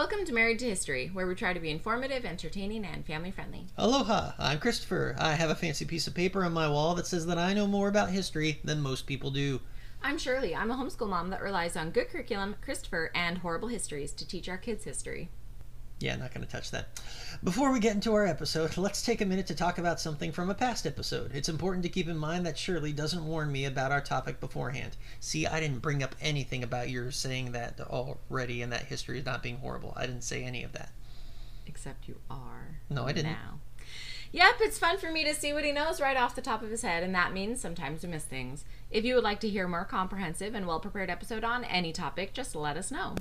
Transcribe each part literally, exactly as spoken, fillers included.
Welcome to Married to History, where we try to be informative, entertaining, and family-friendly. Aloha, I'm Christopher. I have a fancy piece of paper on my wall that says that I know more about history than most people do. I'm Shirley. I'm a homeschool mom that relies on good curriculum, Christopher, and Horrible Histories to teach our kids history. Yeah, not going to touch that. Before we get into our episode, let's take a minute to talk about something from a past episode. It's important to keep in mind that Shirley doesn't warn me about our topic beforehand. See, I didn't bring up anything about your saying that already and that history is not being horrible. I didn't say any of that. Except you are. No, I didn't. Now. Yep, it's fun for me to see what he knows right off the top of his head, and that means sometimes we miss things. If you would like to hear a more comprehensive and well-prepared episode on any topic, just let us know.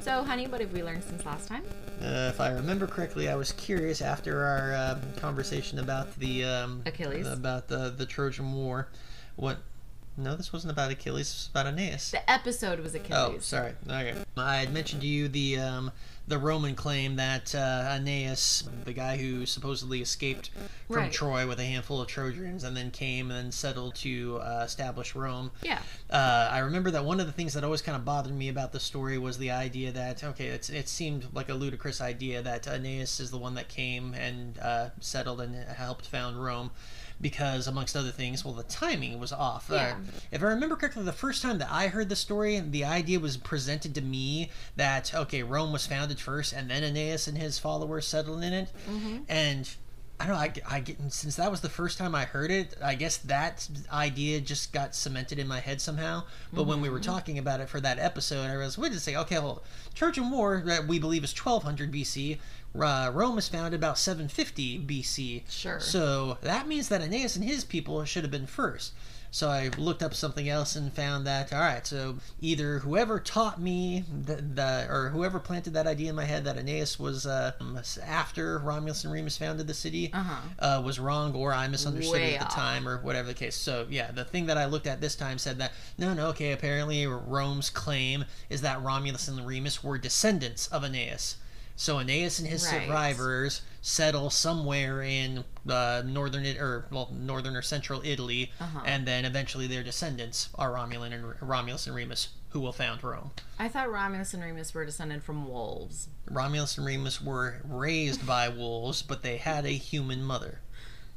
So, honey, what have we learned since last time? Uh, if I remember correctly, I was curious after our uh, conversation about the... Um, Achilles. About the, the Trojan War. What... No, this wasn't about Achilles, this was about Aeneas. The episode was Achilles. Oh, sorry. Okay. I had mentioned to you the um, the Roman claim that uh, Aeneas, the guy who supposedly escaped from right. Troy with a handful of Trojans and then came and settled to uh, establish Rome. Yeah. Uh, I remember that one of the things that always kind of bothered me about the story was the idea that, okay, it's, it seemed like a ludicrous idea that Aeneas is the one that came and uh, settled and helped found Rome. Because, amongst other things, well, the timing was off. Yeah. Uh, if I remember correctly, the first time that I heard the story, the idea was presented to me that, okay, Rome was founded first, and then Aeneas and his followers settled in it. Mm-hmm. And... I don't know, I, I get, since that was the first time I heard it, I guess that idea just got cemented in my head somehow. But mm-hmm. when we were talking about it for that episode, I was wait to say, okay, well, Trojan War, we believe, is twelve hundred B C. Uh, Rome was founded about seven fifty B C. Sure. So that means that Aeneas and his people should have been first. So I looked up something else and found that, all right, so either whoever taught me, the, the or whoever planted that idea in my head that Aeneas was uh, after Romulus and Remus founded the city uh-huh. uh, was wrong, or I misunderstood Way it at the off. time, or whatever the case. So, yeah, the thing that I looked at this time said that, no, no, okay, apparently Rome's claim is that Romulus and Remus were descendants of Aeneas. So Aeneas and his right. survivors settle somewhere in uh, northern or well, northern or central Italy, uh-huh. and then eventually their descendants are Romulan and Romulus and Remus, who will found Rome. I thought Romulus and Remus were descended from wolves. Romulus and Remus were raised by wolves, but they had a human mother.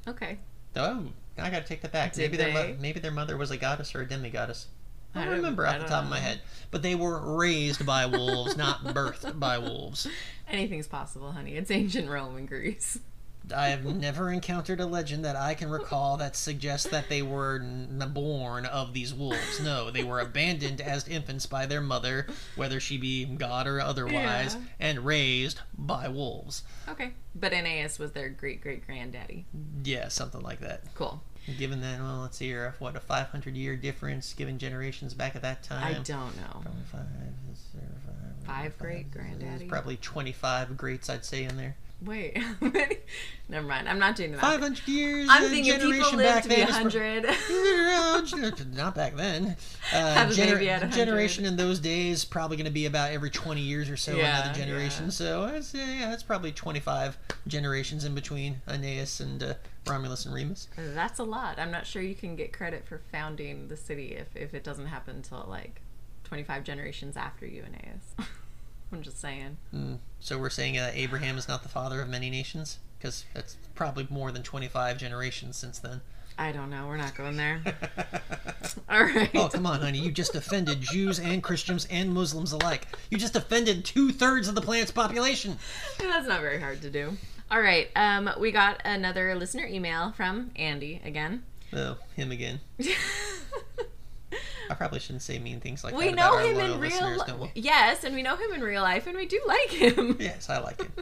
Okay. Oh, I gotta take that back. Did maybe they? their maybe their mother was a goddess or a demigoddess. I don't remember off the top of my head. But they were raised by wolves, not birthed by wolves. Anything's possible, honey. It's ancient Rome and Greece. I have never encountered a legend that I can recall that suggests that they were born of these wolves. No, they were abandoned as infants by their mother, whether she be god or otherwise, yeah. and raised by wolves. Okay. But Aeneas was their great-great-granddaddy. Yeah, something like that. Cool. Given that, well, let's see here, what, a five hundred year difference, given generations back at that time? I don't know. Probably five, zero, five, five, five great-granddaddies? Probably twenty-five greats, I'd say, in there. Wait, never mind. I'm not doing that. five hundred years, I'm thinking people lived to be one hundred. Not back then. Uh, gener generation in those days, probably going to be about every twenty years or so, yeah, another generation. Yeah. So I'd say, yeah, that's probably twenty-five generations in between Aeneas and uh, Romulus and Remus. That's a lot. I'm not sure you can get credit for founding the city if, if it doesn't happen until like twenty-five generations after you, Aeneas. I'm just saying. Mm. So we're saying that uh, Abraham is not the father of many nations? Because that's probably more than twenty-five generations since then. I don't know. We're not going there. All right. Oh, come on, honey. You just offended Jews and Christians and Muslims alike. You just offended two-thirds of the planet's population. That's not very hard to do. All right. Um, we got another listener email from Andy again. Oh, him again. I probably shouldn't say mean things like that. We know him in real life. Yes, and we know him in real life, and we do like him. Yes, I like him.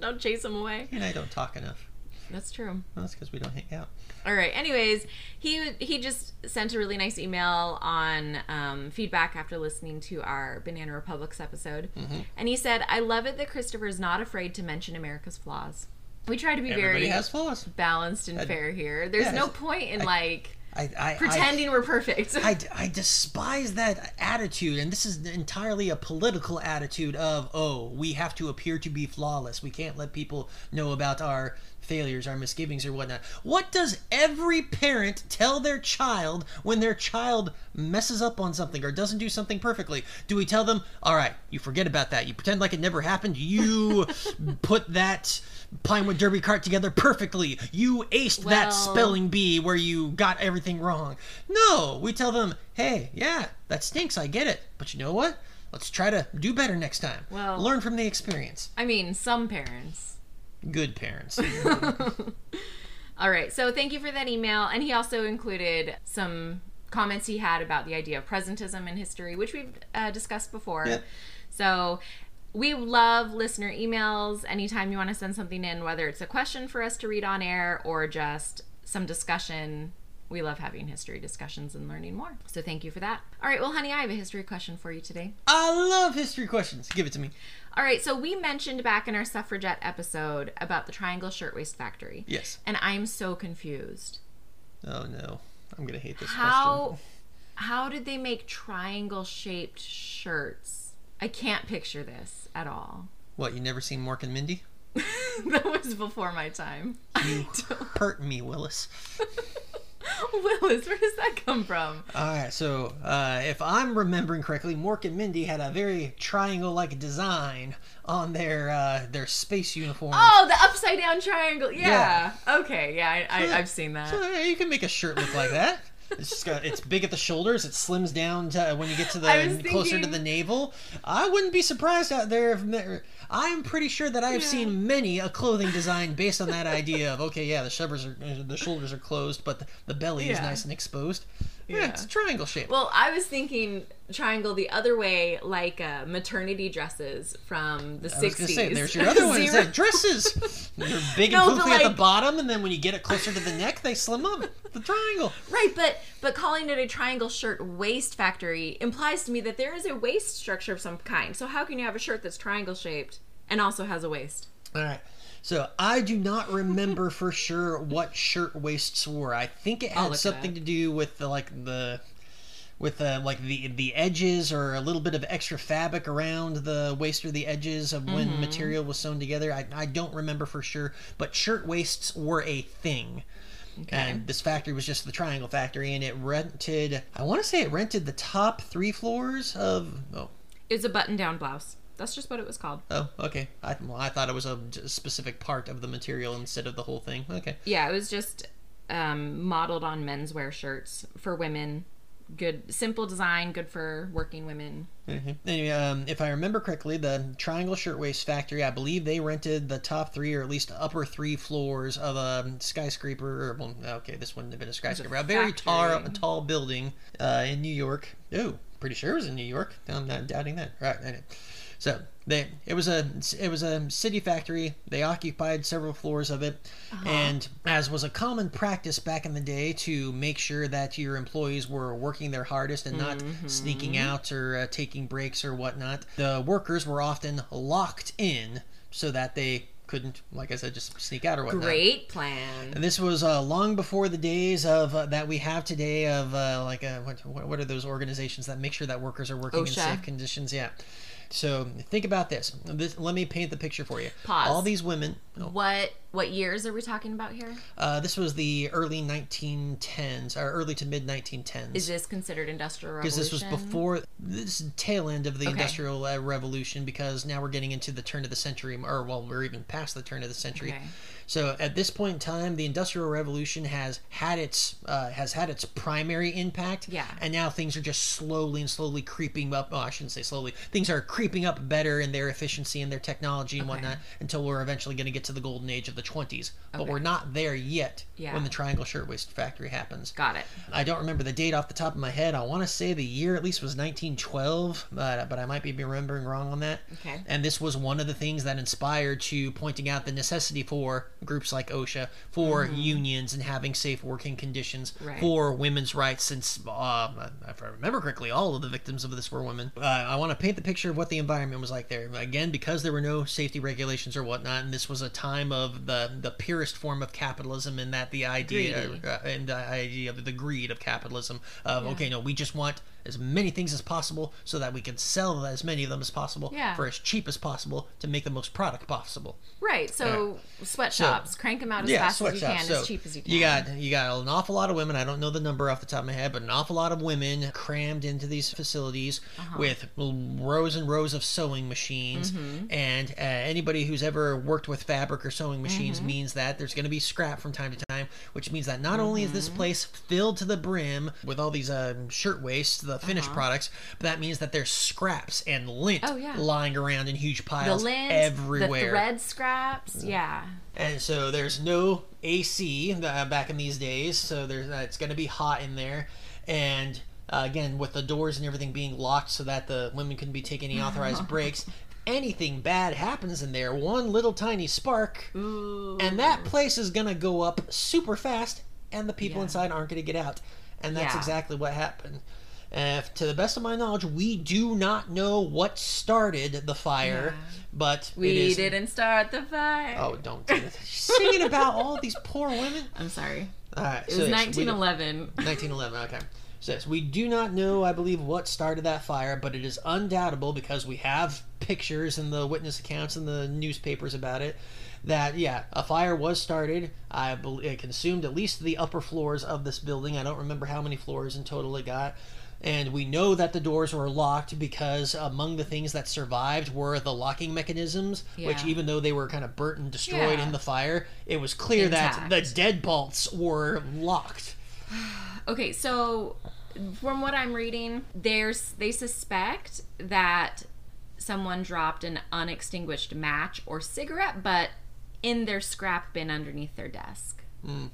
Don't chase him away. And I don't talk enough. That's true. Well, that's because we don't hang out. All right. Anyways, he he just sent a really nice email on um, feedback after listening to our Banana Republics episode. Mm-hmm. And he said, I love it that Christopher's not afraid to mention America's flaws. We try to be Everybody very balanced and I, fair here. There's yeah, no point in I, like... I, I, Pretending I, we're perfect. I, I despise that attitude, and this is entirely a political attitude of, oh, we have to appear to be flawless. We can't let people know about our failures, our misgivings, or whatnot. What does every parent tell their child when their child messes up on something or doesn't do something perfectly? Do we tell them, all right, you forget about that. You pretend like it never happened. You put that Pinewood Derby cart together perfectly. You aced well... that spelling bee where you got everything wrong. No, we tell them, hey, yeah, that stinks. I get it. But you know what? Let's try to do better next time. Well, learn from the experience. I mean, some parents. Good parents. All right. So thank you for that email. And he also included some comments he had about the idea of presentism in history, which we've uh, discussed before. Yep. So we love listener emails. Anytime you want to send something in, whether it's a question for us to read on air or just some discussion, we love having history discussions and learning more. So thank you for that. All right, well, honey, I have a history question for you today. I love history questions. Give it to me. All right, so we mentioned back in our Suffragette episode about the Triangle Shirtwaist Factory. Yes. And I'm so confused. Oh, no. I'm going to hate this how, question. How did they make triangle-shaped shirts? I can't picture this at all. What, you never seen Mork and Mindy? That was before my time. You hurt me, Willis. Willis, where does that come from? All right, so uh, if I'm remembering correctly, Mork and Mindy had a very triangle-like design on their uh, their space uniforms. Oh, the upside-down triangle. Yeah. yeah. Okay, yeah, I, so I, that, I've seen that. So yeah, you can make a shirt look like that. It's just got, it's big at the shoulders. It slims down to, when you get to the thinking, closer to the navel. I wouldn't be surprised out there if I'm pretty sure that I have yeah. seen many a clothing design based on that idea of okay, yeah, the shoulders are the shoulders are closed, but the, the belly yeah. is nice and exposed. Yeah. yeah, it's a triangle shape. Well, I was thinking triangle the other way, like uh, maternity dresses from the sixties. I was gonna say, there's your other one. Is that dresses? They're big and poofy no, like... at the bottom, and then when you get it closer to the neck, they slim up. The triangle. Right, but but calling it a triangle shirt waist factory implies to me that there is a waist structure of some kind. So how can you have a shirt that's triangle shaped and also has a waist? All right. So I do not remember for sure what shirt waists were. I think it had something to do with the, like the, with the, like the the edges or a little bit of extra fabric around the waist or the edges of when mm-hmm. material was sewn together. I I don't remember for sure, but shirt waists were a thing. Okay. And this factory was just the Triangle Factory, and it rented. I want to say it rented the top three floors of. Oh, it's a button-down blouse. That's just what it was called. Oh, okay. I, well, I thought it was a specific part of the material instead of the whole thing. Okay. Yeah, it was just um, modeled on menswear shirts for women. Good, simple design, good for working women. Mm-hmm. Anyway, um, if I remember correctly, the Triangle Shirtwaist Factory, I believe they rented the top three or at least upper three floors of a skyscraper. Or, well, okay, this wouldn't have been a skyscraper. A, a very tall, tall building uh, in New York. Oh, pretty sure it was in New York. I'm not doubting that. Right, anyway. So they it was a it was a city factory. They occupied several floors of it, uh-huh. and as was a common practice back in the day, to make sure that your employees were working their hardest and not mm-hmm. sneaking out or uh, taking breaks or whatnot, the workers were often locked in so that they couldn't, like I said, just sneak out or whatnot. Great plan. And this was uh, long before the days of uh, that we have today of uh, like a, what what are those organizations that make sure that workers are working OSHA. In safe conditions? Yeah. So think about this. this. Let me paint the picture for you. Pause. All these women. Oh. What what years are we talking about here? Uh, this was the early nineteen tens, or early to mid nineteen tens. Is this considered Industrial Revolution? Because this was before this tail end of the okay. Industrial uh, Revolution. Because now we're getting into the turn of the century, or well, we're even past the turn of the century. Okay. So at this point in time, the Industrial Revolution has had its uh, has had its primary impact. Yeah. And now things are just slowly and slowly creeping up. Oh, I shouldn't say slowly. Things are creeping up better in their efficiency and their technology and okay. whatnot, until we're eventually going to get to the golden age of the twenties. But okay. we're not there yet yeah. when the Triangle Shirtwaist Factory happens. Got it. I don't remember the date off the top of my head. I want to say the year at least was nineteen twelve, but, but I might be remembering wrong on that. Okay. And this was one of the things that inspired to pointing out the necessity for groups like OSHA, for mm-hmm. unions and having safe working conditions, right. for women's rights, since, uh, if I remember correctly, all of the victims of this were women. Uh, I want to paint the picture of what the environment was like there. Again, because there were no safety regulations or whatnot, and this was a time of the, the purest form of capitalism, and that the idea, uh, and the idea of the greed of capitalism, of, yeah. okay, no, we just want as many things as possible so that we can sell as many of them as possible yeah. for as cheap as possible to make the most product possible. Right. So uh, sweatshops, so, crank them out as yeah, fast as you can, so as cheap as you can. You got you got an awful lot of women. I don't know the number off the top of my head, but an awful lot of women crammed into these facilities uh-huh. with rows and rows of sewing machines. Mm-hmm. And uh, anybody who's ever worked with fabric or sewing machines mm-hmm. means that there's going to be scrap from time to time, which means that not mm-hmm. only is this place filled to the brim with all these uh, shirtwaists, the finished uh-huh. products, but that means that there's scraps and lint oh, yeah. lying around in huge piles the lint, everywhere. The thread scraps, yeah. And so there's no A C uh, back in these days, so there's uh, it's going to be hot in there. And uh, again, with the doors and everything being locked so that the women couldn't be taking any authorized breaks, anything bad happens in there, one little tiny spark, ooh. And that place is going to go up super fast, and the people yeah. inside aren't going to get out. And that's yeah. exactly what happened. Uh, to the best of my knowledge, we do not know what started the fire, yeah. but we it is... didn't start the fire. Oh, don't do that. Singing about all these poor women. I'm sorry. All right, it so was nineteen eleven. We, nineteen eleven, okay. So yes, we do not know, I believe, what started that fire, but it is undoubtable because we have pictures and the witness accounts in the newspapers about it. That, yeah, a fire was started. I believe it consumed at least the upper floors of this building. I don't remember how many floors in total it got. And we know that the doors were locked because among the things that survived were the locking mechanisms, yeah. which even though they were kind of burnt and destroyed yeah. in the fire, it was clear intact. That the deadbolts were locked. Okay, so from what I'm reading, there's, they suspect that someone dropped an unextinguished match or cigarette butt in their scrap bin underneath their desk. Mm.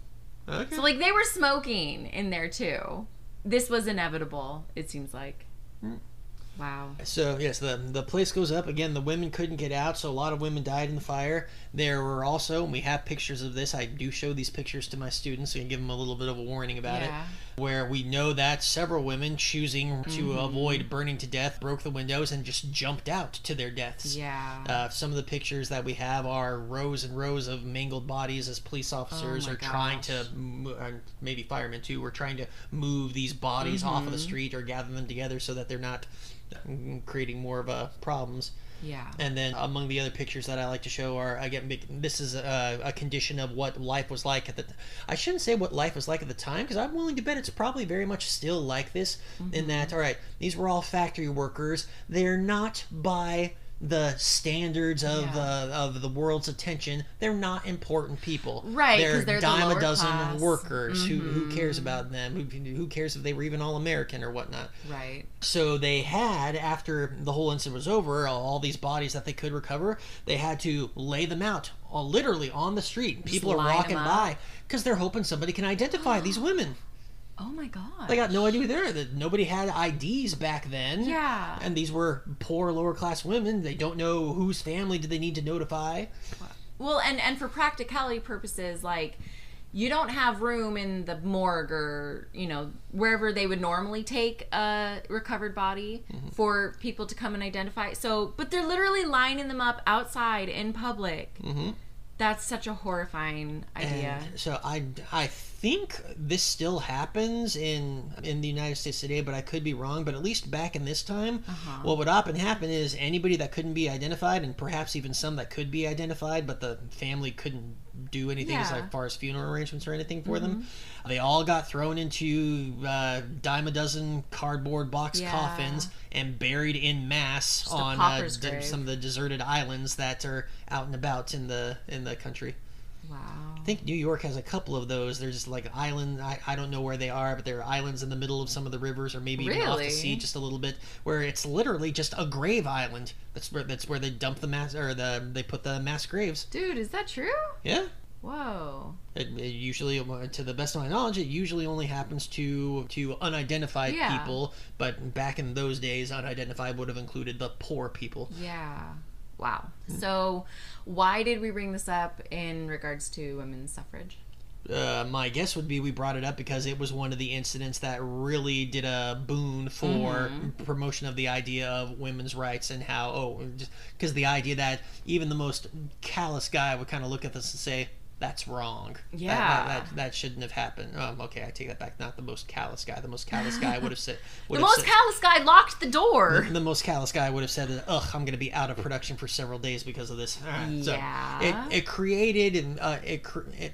Okay. So, like, they were smoking in there, too. This was inevitable, it seems like. Mm. Wow. So, yes, the, the place goes up. Again, the women couldn't get out, so a lot of women died in the fire. There were also, and we have pictures of this. I do show these pictures to my students and give them a little bit of a warning about yeah. it, where we know that several women choosing to mm-hmm. avoid burning to death broke the windows and just jumped out to their deaths. Yeah. Uh, some of the pictures that we have are rows and rows of mangled bodies as police officers oh are gosh. trying to, or maybe firemen too, were trying to move these bodies mm-hmm. off of the street or gather them together so that they're not creating more of a problems. Yeah. And then among the other pictures that I like to show are, again, this is a, a condition of what life was like at the... I shouldn't say what life was like at the time, because I'm willing to bet it's probably very much still like this, mm-hmm. in that, all right, these were all factory workers. They're not by the standards of yeah. the of the world's attention. They're not important people. Right, they're, they're dime the a dozen class. Workers. Mm-hmm. who who cares about them? Who, who cares if they were even all American or whatnot? Right. So they had, after the whole incident was over, all these bodies that they could recover, they had to lay them out, literally on the street. Just people are walking by because they're hoping somebody can identify these women. Oh my God! They got no idea there that nobody had I Ds back then. Yeah, and these were poor lower class women. They don't know whose family do they need to notify. Well, and and for practicality purposes, like you don't have room in the morgue or you know wherever they would normally take a recovered body mm-hmm. for people to come and identify. So, but they're literally lining them up outside in public. Mm-hmm. That's such a horrifying idea. And so I I think this still happens in in the United States today, but I could be wrong. But at least back in this time, uh-huh. what would often happen is anybody that couldn't be identified, and perhaps even some that could be identified, but the family couldn't do anything yeah. as far as funeral arrangements or anything for mm-hmm. them. They all got thrown into uh, dime a dozen cardboard box yeah. coffins and buried in mass Just on uh, d- some of the deserted islands that are out and about in the in the country. Wow. I think New York has a couple of those. They're just like island. I, I don't know where they are, but there are islands in the middle of some of the rivers, or maybe even really? off the sea just a little bit, where it's literally just a grave island. That's where that's where they dump the mass or the they put the mass graves. Dude, is that true? Yeah. Whoa. It, it usually, to the best of my knowledge, it usually only happens to to unidentified yeah. people. But back in those days, unidentified would have included the poor people. Yeah. Wow. So why did we bring this up in regards to women's suffrage? Uh, my guess would be we brought it up because it was one of the incidents that really did a boon for mm-hmm. promotion of the idea of women's rights and how, oh, because the idea that even the most callous guy would kind of look at this and say, that's wrong. Yeah. That, that, that, that shouldn't have happened. Um, okay, I take that back. Not the most callous guy. The most callous guy would have said... The most said, callous guy locked the door. The, the most callous guy would have said, ugh, I'm going to be out of production for several days because of this. Right, yeah. So it, it created... and uh, it, it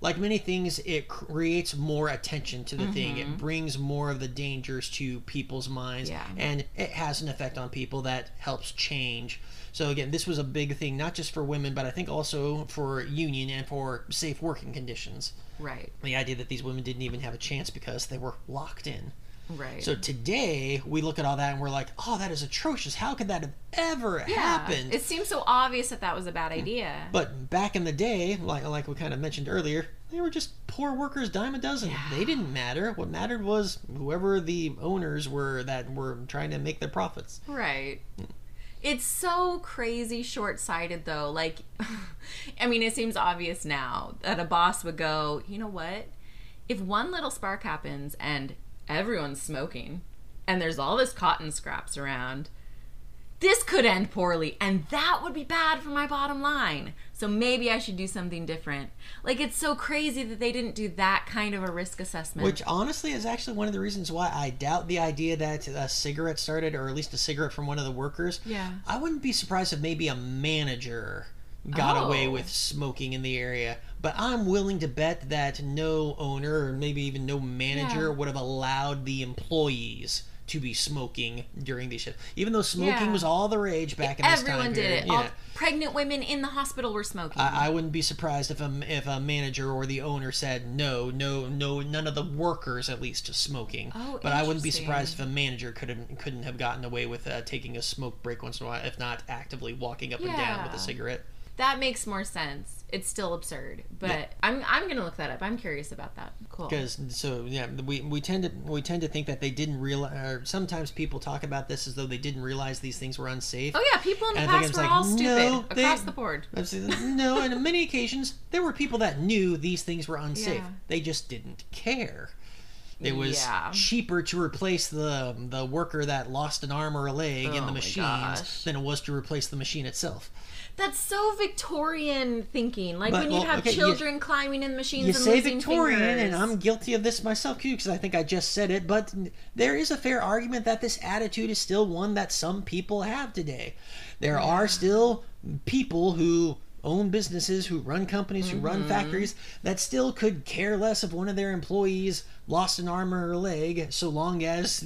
Like many things, it creates more attention to the mm-hmm. thing. It brings more of the dangers to people's minds. Yeah. And it has an effect on people that helps change. So again, this was a big thing, not just for women, but I think also for union and for safe working conditions. Right. The idea that these women didn't even have a chance because they were locked in. Right. So today, we look at all that and we're like, oh, that is atrocious. How could that have ever yeah. happened? It seems so obvious that that was a bad idea. But back in the day, like, like we kind of mentioned earlier, they were just poor workers, dime a dozen. Yeah. They didn't matter. What mattered was whoever the owners were that were trying to make their profits. Right. Mm. It's so crazy short-sighted, though. Like, I mean, it seems obvious now that a boss would go, you know what? If one little spark happens and everyone's smoking, and there's all this cotton scraps around, this could end poorly, and that would be bad for my bottom line. So maybe I should do something different. Like, it's so crazy that they didn't do that kind of a risk assessment. Which, honestly, is actually one of the reasons why I doubt the idea that a cigarette started, or at least a cigarette from one of the workers. Yeah. I wouldn't be surprised if maybe a manager got oh. away with smoking in the area. But I'm willing to bet that no owner, or maybe even no manager, yeah. would have allowed the employees to be smoking during these shifts. Even though smoking yeah. was all the rage back in this Everyone time period. Everyone did it. All know, pregnant women in the hospital were smoking. I, I wouldn't be surprised if a, if a manager or the owner said, no, no, no, none of the workers at least to smoking. Oh, but I wouldn't be surprised if a manager could have, couldn't have gotten away with uh, taking a smoke break once in a while, if not actively walking up yeah. and down with a cigarette. That makes more sense. It's still absurd, but yeah. I'm I'm gonna look that up. I'm curious about that. Cool. Because so yeah, we, we tend to we tend to think that they didn't realize. Or sometimes people talk about this as though they didn't realize these things were unsafe. Oh yeah, people in the and past were like, all stupid no, across they, the board. No, and on many occasions there were people that knew these things were unsafe. Yeah. They just didn't care. It was yeah. cheaper to replace the the worker that lost an arm or a leg oh in the machines than it was to replace the machine itself. That's so Victorian thinking. Like but, when you'd well, have okay, children you, climbing in machines and losing You say Victorian, fingers. And I'm guilty of this myself too, because I think I just said it, but there is a fair argument that this attitude is still one that some people have today. There yeah. are still people who own businesses, who run companies, who mm-hmm. run factories, that still could care less if one of their employees lost an arm or a leg, so long as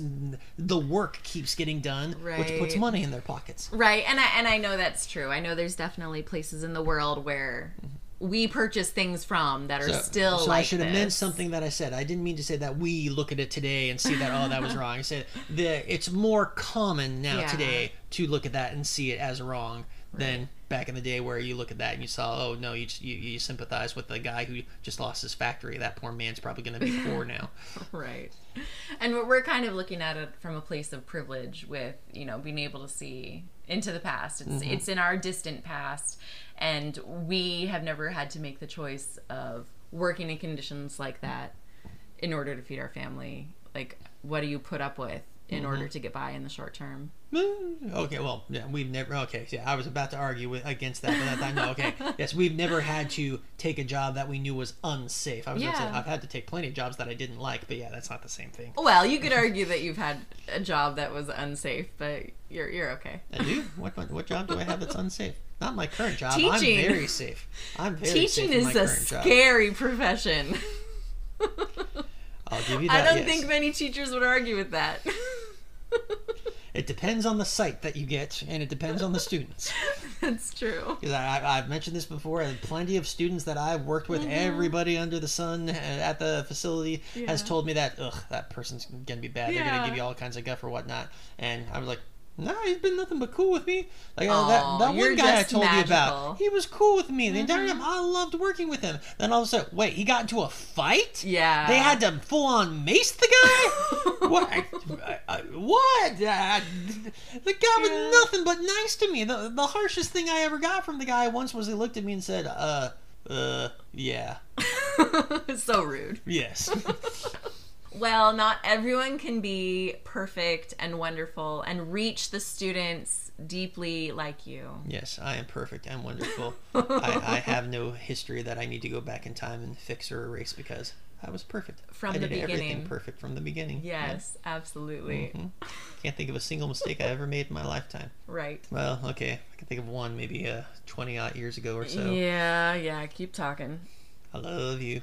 the work keeps getting done, right. which puts money in their pockets. Right, and I, and I know that's true. I know there's definitely places in the world where we purchase things from that are so, still so like I should this. Amend something that I said. I didn't mean to say that we look at it today and see that, oh, that was wrong. I said the, it's more common now yeah. today to look at that and see it as wrong right. than back in the day, where you look at that and you saw, oh no, you, you you sympathize with the guy who just lost his factory. That poor man's probably going to be poor now. Right. And we're kind of looking at it from a place of privilege with, you know, being able to see into the past. It's, mm-hmm. it's in our distant past, and we have never had to make the choice of working in conditions like that in order to feed our family. Like, what do you put up with in mm-hmm. order to get by in the short term? Okay, well, yeah, we've never, okay, yeah, I was about to argue with, against that, but I thought, no, okay, yes, we've never had to take a job that we knew was unsafe. I was yeah. about to say, I've had to take plenty of jobs that I didn't like, but yeah, that's not the same thing. Well, you could argue that you've had a job that was unsafe, but you're you're okay. I do? What, what, what job do I have that's unsafe? Not my current job. Teaching. I'm very safe. I'm very Teaching safe in my current job. Teaching is a scary profession. I'll give you that, I don't yes. think many teachers would argue with that. It depends on the site that you get, and it depends on the students. That's true. Because I've mentioned this before, and plenty of students that I've worked with, mm-hmm. everybody under the sun at the facility yeah. has told me that, ugh, that person's going to be bad. Yeah. They're going to give you all kinds of guff or whatnot. And I was like, no, he's been nothing but cool with me. Like Aww, that, that one guy I told magical. you about, he was cool with me the mm-hmm. entire time. I loved working with him. Then all of a sudden, wait, he got into a fight? Yeah, they had to full on mace the guy. What? I, I, what? I, the guy was yeah. nothing but nice to me. The the harshest thing I ever got from the guy once was he looked at me and said, "Uh, uh, yeah." So rude. Yes. Well, not everyone can be perfect and wonderful and reach the students deeply like you. Yes, I am perfect. I'm wonderful. I, I have no history that I need to go back in time and fix or erase because I was perfect. From I the did beginning. Everything perfect from the beginning. Yes, yeah. Absolutely. Mm-hmm. Can't think of a single mistake I ever made in my lifetime. Right. Well, okay. I can think of one maybe uh, twenty-odd years ago or so. Yeah, yeah. Keep talking. I love you.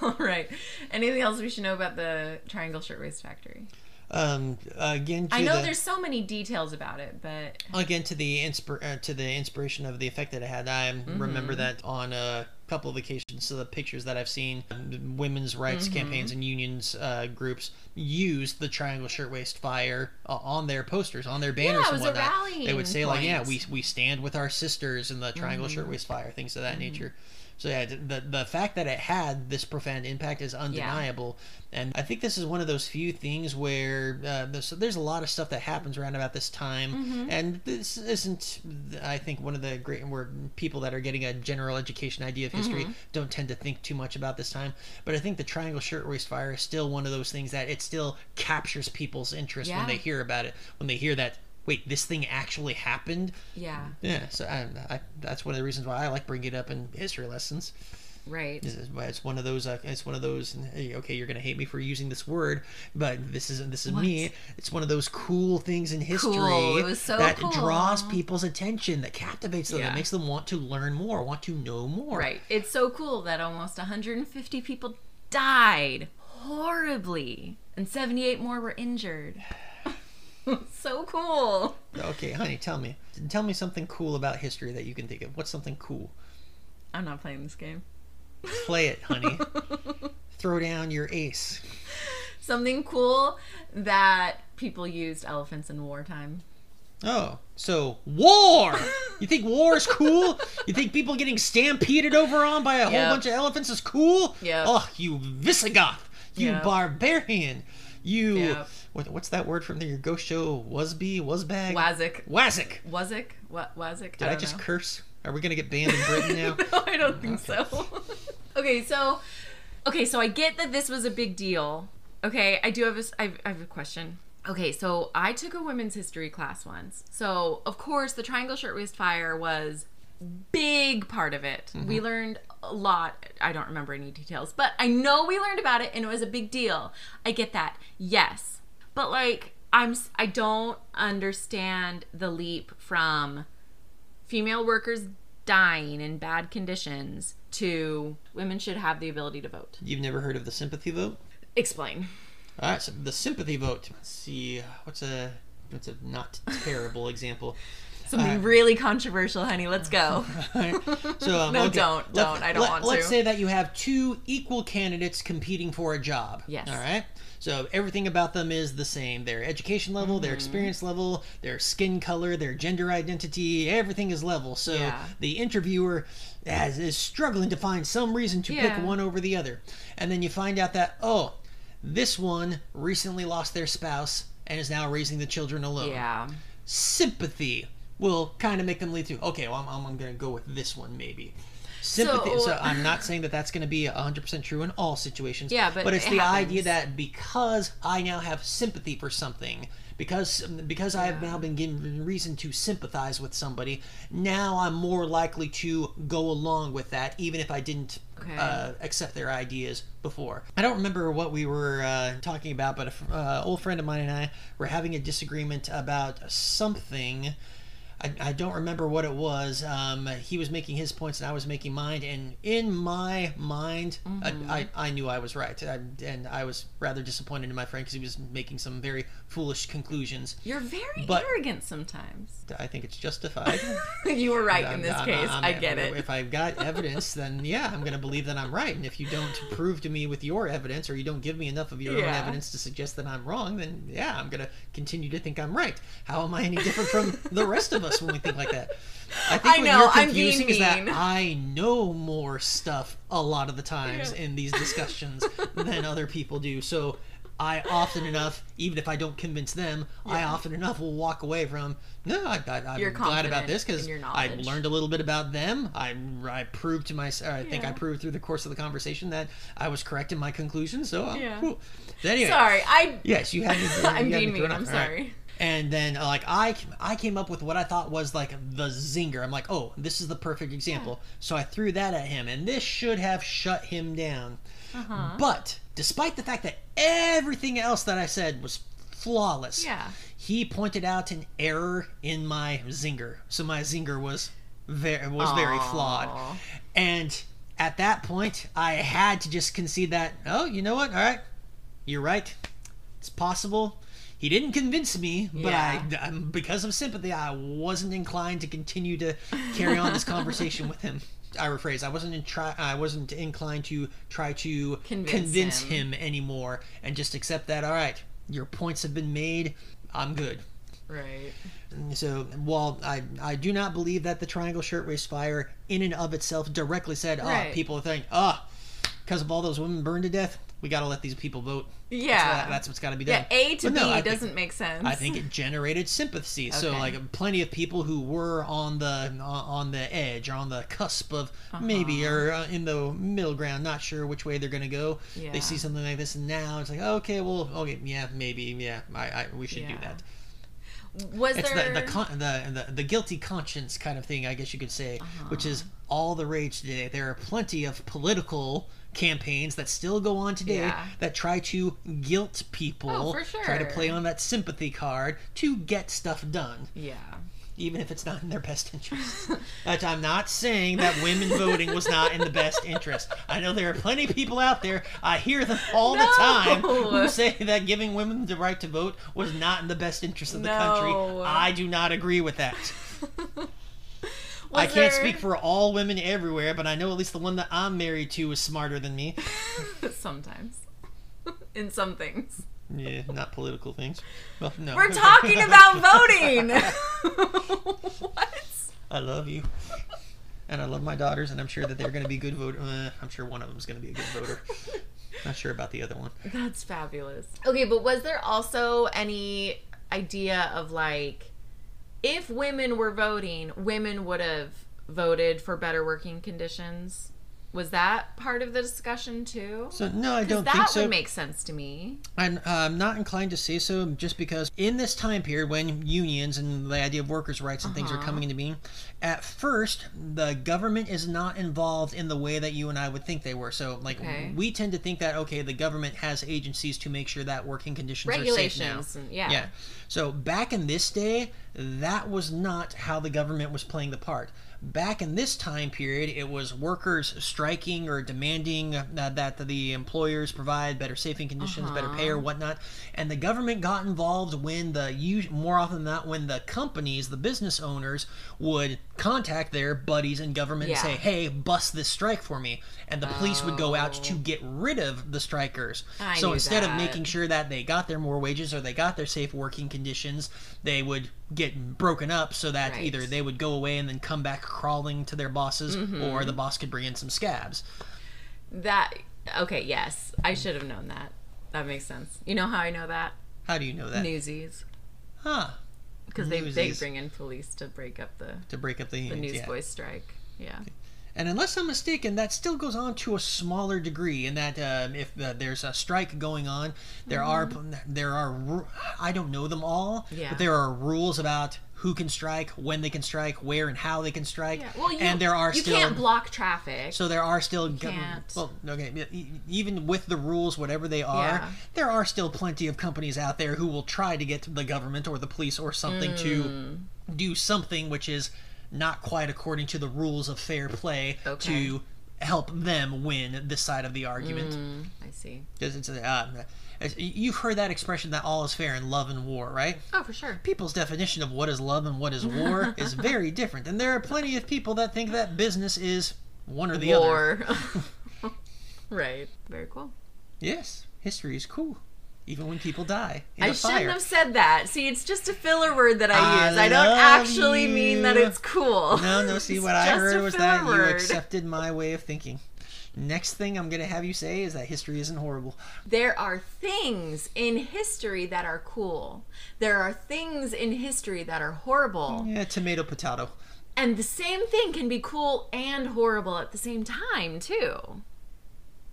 All right. Anything else we should know about the Triangle Shirtwaist Factory? Um, again, to I know the, there's so many details about it, but again, to the inspir uh, to the inspiration of the effect that it had, I mm-hmm. remember that on a couple of occasions. So the pictures that I've seen, women's rights mm-hmm. campaigns and unions uh, groups use the Triangle Shirtwaist Fire uh, on their posters, on their banners, yeah, it was and whatnot. A rallying they would say point. Like, "Yeah, we we stand with our sisters in the Triangle mm-hmm. Shirtwaist Fire," things of that mm-hmm. nature. So yeah, the the fact that it had this profound impact is undeniable, yeah. And I think this is one of those few things where uh, there's, there's a lot of stuff that happens around about this time, mm-hmm. and this isn't, I think, one of the great where people that are getting a general education idea of history mm-hmm. don't tend to think too much about this time. But I think the Triangle Shirtwaist Fire is still one of those things that it still captures people's interest yeah. when they hear about it, when they hear that. Wait, this thing actually happened? Yeah. Yeah, so I, I, that's one of the reasons why I like bringing it up in history lessons. Right. It's, it's one of those. Uh, it's one of those. Okay, you're gonna hate me for using this word, but this is this is what? me. It's one of those cool things in history cool. it was so that cool. draws people's attention, that captivates them, yeah. that makes them want to learn more, want to know more. Right. It's so cool that almost one hundred fifty people died horribly, and seventy-eight more were injured. So cool. Okay, honey, tell me. Tell me something cool about history that you can think of. What's something cool? I'm not playing this game. Play it, honey. Throw down your ace. Something cool that people used elephants in wartime. Oh, so war! You think war is cool? You think people getting stampeded over on by a yep. whole bunch of elephants is cool? Yeah. Oh, you Visigoth. You yep. barbarian. You... Yep. What, what's that word from your ghost show? Wasby? Wasbag? Wazik. Wazik. Wazik? What? Wazik? Did I, I just know. curse? Are we going to get banned in Britain now? No, I don't think okay. so. okay, so... Okay, so I get that this was a big deal. Okay, I do have a, I have a question. Okay, so I took a women's history class once. So, of course, the Triangle Shirtwaist Fire was a big part of it. Mm-hmm. We learned a lot. I don't remember any details. But I know we learned about it, and it was a big deal. I get that. Yes. But like I'm, I don't understand the leap from female workers dying in bad conditions to women should have the ability to vote. You've never heard of the sympathy vote? Explain. All right, so the sympathy vote. Let's see, what's a what's a not terrible example? Something uh, really controversial, honey. Let's go. Right. So, um, no, okay. don't, don't. Let, I don't let, want to. Let's say that you have two equal candidates competing for a job. Yes. All right. So everything about them is the same. Their education level, mm-hmm. their experience level, their skin color, their gender identity, everything is level. So yeah. the interviewer has, is struggling to find some reason to yeah. pick one over the other. And then you find out that, oh, this one recently lost their spouse and is now raising the children alone. Yeah. Sympathy will kind of make them lead through, okay, well, I'm, I'm going to go with this one maybe. Sympathy. So, so I'm not saying that that's going to be one hundred percent true in all situations. Yeah, but, but it's it the happens. idea that because I now have sympathy for something, because because yeah. I have now been given reason to sympathize with somebody, now I'm more likely to go along with that, even if I didn't okay. uh, accept their ideas before. I don't remember what we were uh, talking about, but an uh, old friend of mine and I were having a disagreement about something. I, I don't remember what it was. Um, he was making his points and I was making mine. And in my mind, mm-hmm. I, I, I knew I was right. I, and I was rather disappointed in my friend because he was making some very foolish conclusions. You're very but arrogant sometimes. I think it's justified. You were right I'm, in this I'm, case. I'm, I'm, I get I'm, it. If I've got evidence, then yeah, I'm going to believe that I'm right. And if you don't prove to me with your evidence or you don't give me enough of your yeah. own evidence to suggest that I'm wrong, then yeah, I'm going to continue to think I'm right. How am I any different from the rest of us? When we think like that, I think I know, what you're confusing is that I know more stuff a lot of the times yeah. in these discussions than other people do. So I often enough, even if I don't convince them, yeah. I often enough will walk away from. No, I, I, I'm you're glad about this because I learned a little bit about them. I, I proved to myself. I yeah. think I proved through the course of the conversation that I was correct in my conclusion. So, yeah. cool. So anyway, sorry. I yes, you had. Me, you I'm being mean. I'm sorry. Right. And then uh, like I, I came up with what I thought was like the zinger. I'm like, oh, this is the perfect example. Yeah. So I threw that at him, and this should have shut him down. Uh-huh. But despite the fact that everything else that I said was flawless, yeah, he pointed out an error in my zinger. So my zinger was very, was Aww. very flawed. And at that point, I had to just concede that, oh, you know what? All right, you're right. It's possible. He didn't convince me, but yeah. I, I, because of sympathy, I wasn't inclined to continue to carry on this conversation with him. I rephrase. I wasn't in try. I wasn't inclined to try to convince, convince him. him anymore, and just accept that. All right, your points have been made. I'm good. Right. So while I I do not believe that the Triangle Shirtwaist Fire in and of itself directly said, right. oh, people think, ah, oh, because of all those women burned to death, we got to let these people vote. Yeah. That's, that's what's got to be done. Yeah, A to no, B I doesn't think, make sense. I think it generated sympathy. Okay. So, like, plenty of people who were on the on the edge, or on the cusp of uh-huh. maybe, or uh, in the middle ground, not sure which way they're going to go. Yeah. They see something like this, and now it's like, okay, well, okay, yeah, maybe, yeah, I, I, we should yeah. do that. Was it's there... the, the, con- the, the the guilty conscience kind of thing, I guess you could say, uh-huh. which is all the rage today. There are plenty of political campaigns that still go on today yeah. that try to guilt people, oh, for sure. try to play on that sympathy card to get stuff done. Yeah. Even if it's not in their best interest. I'm not saying that women voting was not in the best interest. I know there are plenty of people out there, I hear them all no. the time, who say that giving women the right to vote was not in the best interest of the no. country. I do not agree with that. Was I can't there... speak for all women everywhere, but I know at least the one that I'm married to is smarter than me. Sometimes. In some things. Yeah, not political things. Well, no. We're talking about voting! What? I love you. And I love my daughters, and I'm sure that they're going to be good voters. Uh, I'm sure one of them is going to be a good voter. Not sure about the other one. That's fabulous. Okay, but was there also any idea of, like, if women were voting, women would have voted for better working conditions? Was that part of the discussion too? So no, I don't think so. That would make sense to me. I'm, uh, I'm not inclined to say so, just because in this time period when unions and the idea of workers' rights and uh-huh. things are coming into being, at first the government is not involved in the way that you and I would think they were. So like okay. we tend to think that okay, the government has agencies to make sure that working conditions are safe now. Regulations, yeah. yeah. So back in this day, that was not how the government was playing the part. Back in this time period, it was workers striking or demanding uh, that the employers provide better safety conditions, uh-huh. better pay or whatnot. And the government got involved when the, more often than not, when the companies, the business owners, would contact their buddies in government yeah. and say, hey, bust this strike for me. And the police oh. would go out to get rid of the strikers. I so instead that. of making sure that they got their more wages or they got their safe working conditions, they would get broken up so that right. either they would go away and then come back crawling to their bosses mm-hmm. or the boss could bring in some scabs. That, okay, yes. I should have known that. That makes sense. You know how I know that? How do you know that? Newsies. Huh. Because they, they bring in police to break up the... To break up the... The newsboy yeah. strike. Yeah. Okay. And unless I'm mistaken, that still goes on to a smaller degree. In that, uh, if uh, there's a strike going on, there mm-hmm. are there are I don't know them all, yeah. but there are rules about who can strike, when they can strike, where and how they can strike. Yeah. Well, you, and there are you still, can't block traffic. So there are still you can't. Well, okay, even with the rules, whatever they are, yeah. there are still plenty of companies out there who will try to get the government or the police or something mm. to do something which is not quite according to the rules of fair play okay. to help them win this side of the argument. Mm, I see. It's, uh, you've heard that expression that all is fair in love and war, right? Oh, for sure. People's definition of what is love and what is war is very different. And there are plenty of people that think that business is one or the war. other. War. Right. Very cool. Yes. History is cool. Even when people die in I a fire. I shouldn't have said that. See, it's just a filler word that I, I use. I don't actually you. mean that it's cool. No, no, see, what I heard was that word. You accepted my way of thinking. Next thing I'm going to have you say is that history isn't horrible. There are things in history that are cool. There are things in history that are horrible. Yeah, tomato, potato. And the same thing can be cool and horrible at the same time, too.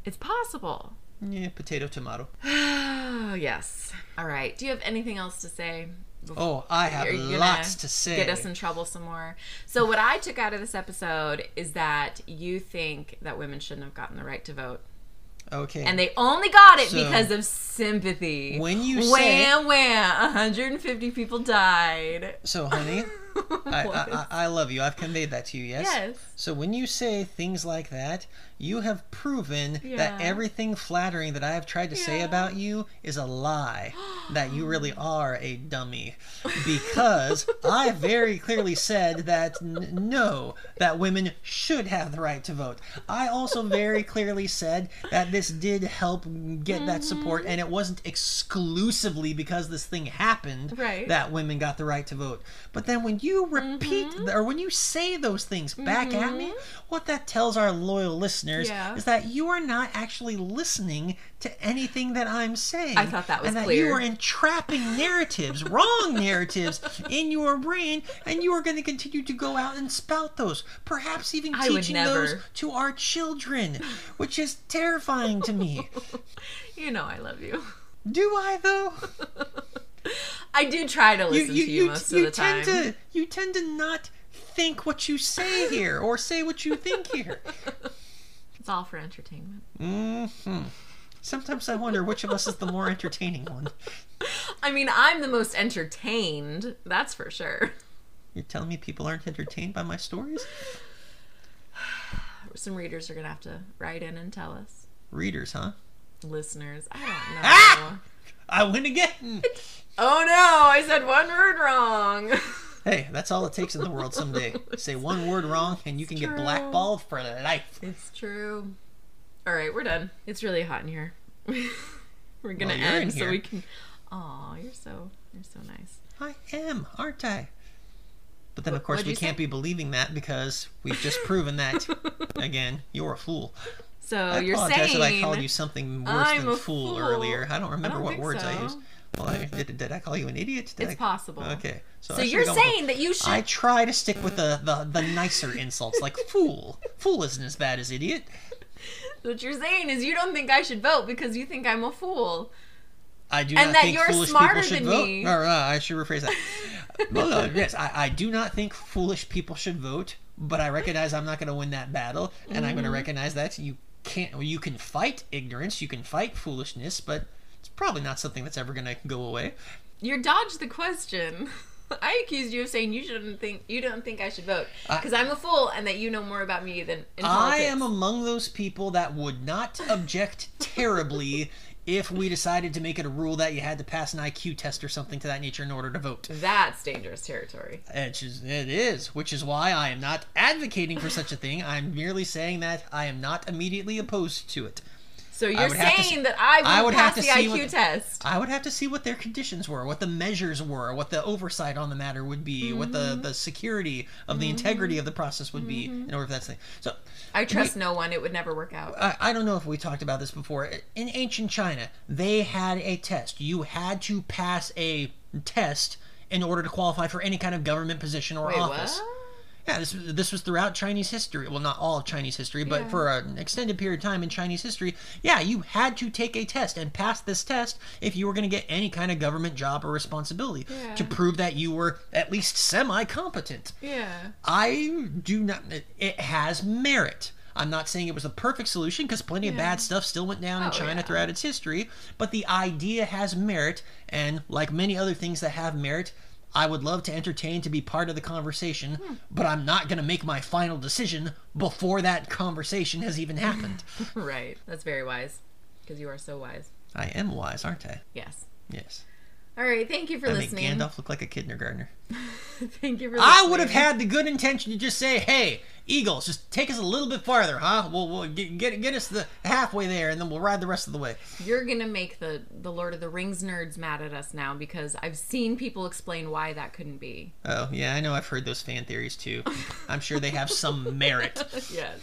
It's possible. Yeah, potato, tomato. Yes. All right. Do you have anything else to say? Oh, I have lots to say. Get us in trouble some more. So what I took out of this episode is that you think that women shouldn't have gotten the right to vote. Okay. And they only got it so, because of sympathy. When you wham, say... Wham, wham. one hundred fifty people died. So, honey, I, I, I love you. I've conveyed that to you, yes? Yes. So when you say things like that, you have proven yeah. that everything flattering that I have tried to yeah. say about you is a lie. That you really are a dummy. Because I very clearly said that n no, that women should have the right to vote. I also very clearly said that this did help get mm-hmm. that support, and it wasn't exclusively because this thing happened right. that women got the right to vote. But then when you repeat, mm-hmm. or when you say those things back mm-hmm. at me, what that tells our loyal listeners yeah. is that you are not actually listening to anything that I'm saying. I thought that was and that clear. You are entrapping narratives, wrong narratives, in your brain, and you are going to continue to go out and spout those, perhaps even I teaching those to our children, which is terrifying to me. You know I love you. Do I, though? I do try to listen you, you, to you, you most you of the tend time. To, you tend to not think what you say here, or say what you think here. It's all for entertainment. Mm-hmm. Sometimes I wonder which of us is the more entertaining one. I mean, I'm the most entertained, that's for sure. You're telling me people aren't entertained by my stories? Some readers are going to have to write in and tell us. Readers, huh? Listeners. I don't know. Ah! I win again! Oh no, I said one word wrong! Hey, that's all it takes in the world someday. Say one word wrong and you it's can true. Get blackballed for life. It's true. Alright, we're done. It's really hot in here. We're gonna well, end so we can... Aw, you're so, you're so nice. I am, aren't I? But then, of course, we can't say? Be believing that because we've just proven that, again, you're a fool. So I you're saying... I apologize that I called you something worse I'm than fool, fool earlier. I don't remember I don't what words so. I used. Well, I, did, did I call you an idiot? Did it's I, possible. Okay. So, so you're saying with, that you should... I try to stick with the, the, the nicer insults, like fool. Fool isn't as bad as idiot. What you're saying is you don't think I should vote because you think I'm a fool. I do and not that think you're foolish smarter people should than vote. Me. Or, uh, I should rephrase that. Well, uh, yes, I, I do not think foolish people should vote, but I recognize I'm not going to win that battle, and mm-hmm. I'm going to recognize that you can't. Well, you can fight ignorance, you can fight foolishness, but it's probably not something that's ever going to go away. You dodged the question. I accused you of saying you shouldn't think you don't think I should vote because I'm a fool and that you know more about me than in politics. I am among those people that would not object terribly. If we decided to make it a rule that you had to pass an I Q test or something to that nature in order to vote. That's dangerous territory. It is, it is, which is why I am not advocating for such a thing. I'm merely saying that I am not immediately opposed to it. So you're saying that I would pass the I Q test. I would have to see what their conditions were, what the measures were, what the oversight on the matter would be, what the, the security of the integrity of the process would be in order for that thing. So I trust no one. It would never work out. I, I don't know if we talked about this before. In ancient China, they had a test. You had to pass a test in order to qualify for any kind of government position or office. Wait, what? Yeah, this, this was throughout Chinese history. Well, not all of Chinese history, but yeah. for an extended period of time in Chinese history, yeah, you had to take a test and pass this test if you were going to get any kind of government job or responsibility yeah. to prove that you were at least semi-competent. Yeah. I do not... It, it has merit. I'm not saying it was the perfect solution because plenty yeah. of bad stuff still went down oh, in China yeah. throughout its history, but the idea has merit, and like many other things that have merit, I would love to entertain, to be part of the conversation, hmm. but I'm not going to make my final decision before that conversation has even happened. Right. That's very wise, because you are so wise. I am wise, aren't I? Yes. Yes. All right. Thank you for I listening. I make Gandalf look like a kindergartner. Thank you for listening. I would have had the good intention to just say, hey, Eagles, just take us a little bit farther, huh? We'll, we'll get, get get us the halfway there, and then we'll ride the rest of the way. You're going to make the, the Lord of the Rings nerds mad at us now because I've seen people explain why that couldn't be. Oh, yeah, I know. I've heard those fan theories, too. I'm sure they have some merit. Yes.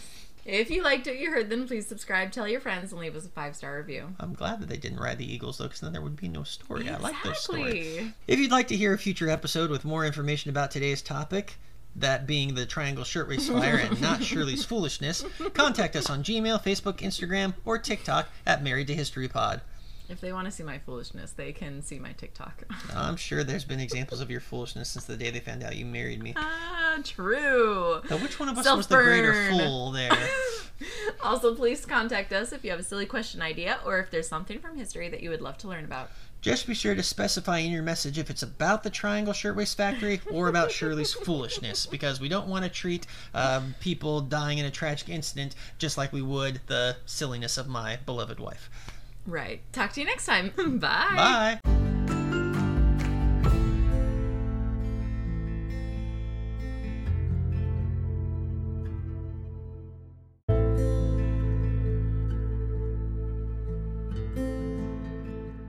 If you liked what you heard, then please subscribe, tell your friends, and leave us a five-star review. I'm glad that they didn't ride the Eagles, though, because then there would be no story. Exactly. I like those stories. If you'd like to hear a future episode with more information about today's topic... that being the Triangle Shirtwaist Fire and not Shirley's foolishness, contact us on Gmail, Facebook, Instagram, or TikTok at Married to History Pod. If they want to see my foolishness, they can see my TikTok. I'm sure there's been examples of your foolishness since the day they found out you married me. Ah, true. Now, which one of us was the greater fool there? Also, please contact us if you have a silly question idea or if there's something from history that you would love to learn about. Just be sure to specify in your message if it's about the Triangle Shirtwaist Factory or about Shirley's foolishness, because we don't want to treat um, people dying in a tragic incident just like we would the silliness of my beloved wife. Right. Talk to you next time. Bye. Bye.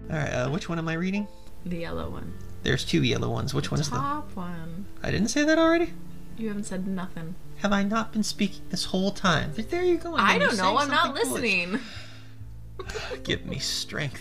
All right, uh, which one am I reading? The yellow one. There's two yellow ones. Which one is the top one? I didn't say that already? You haven't said nothing. Have I not been speaking this whole time? There you go. I don't know. I'm not listening. Give me strength.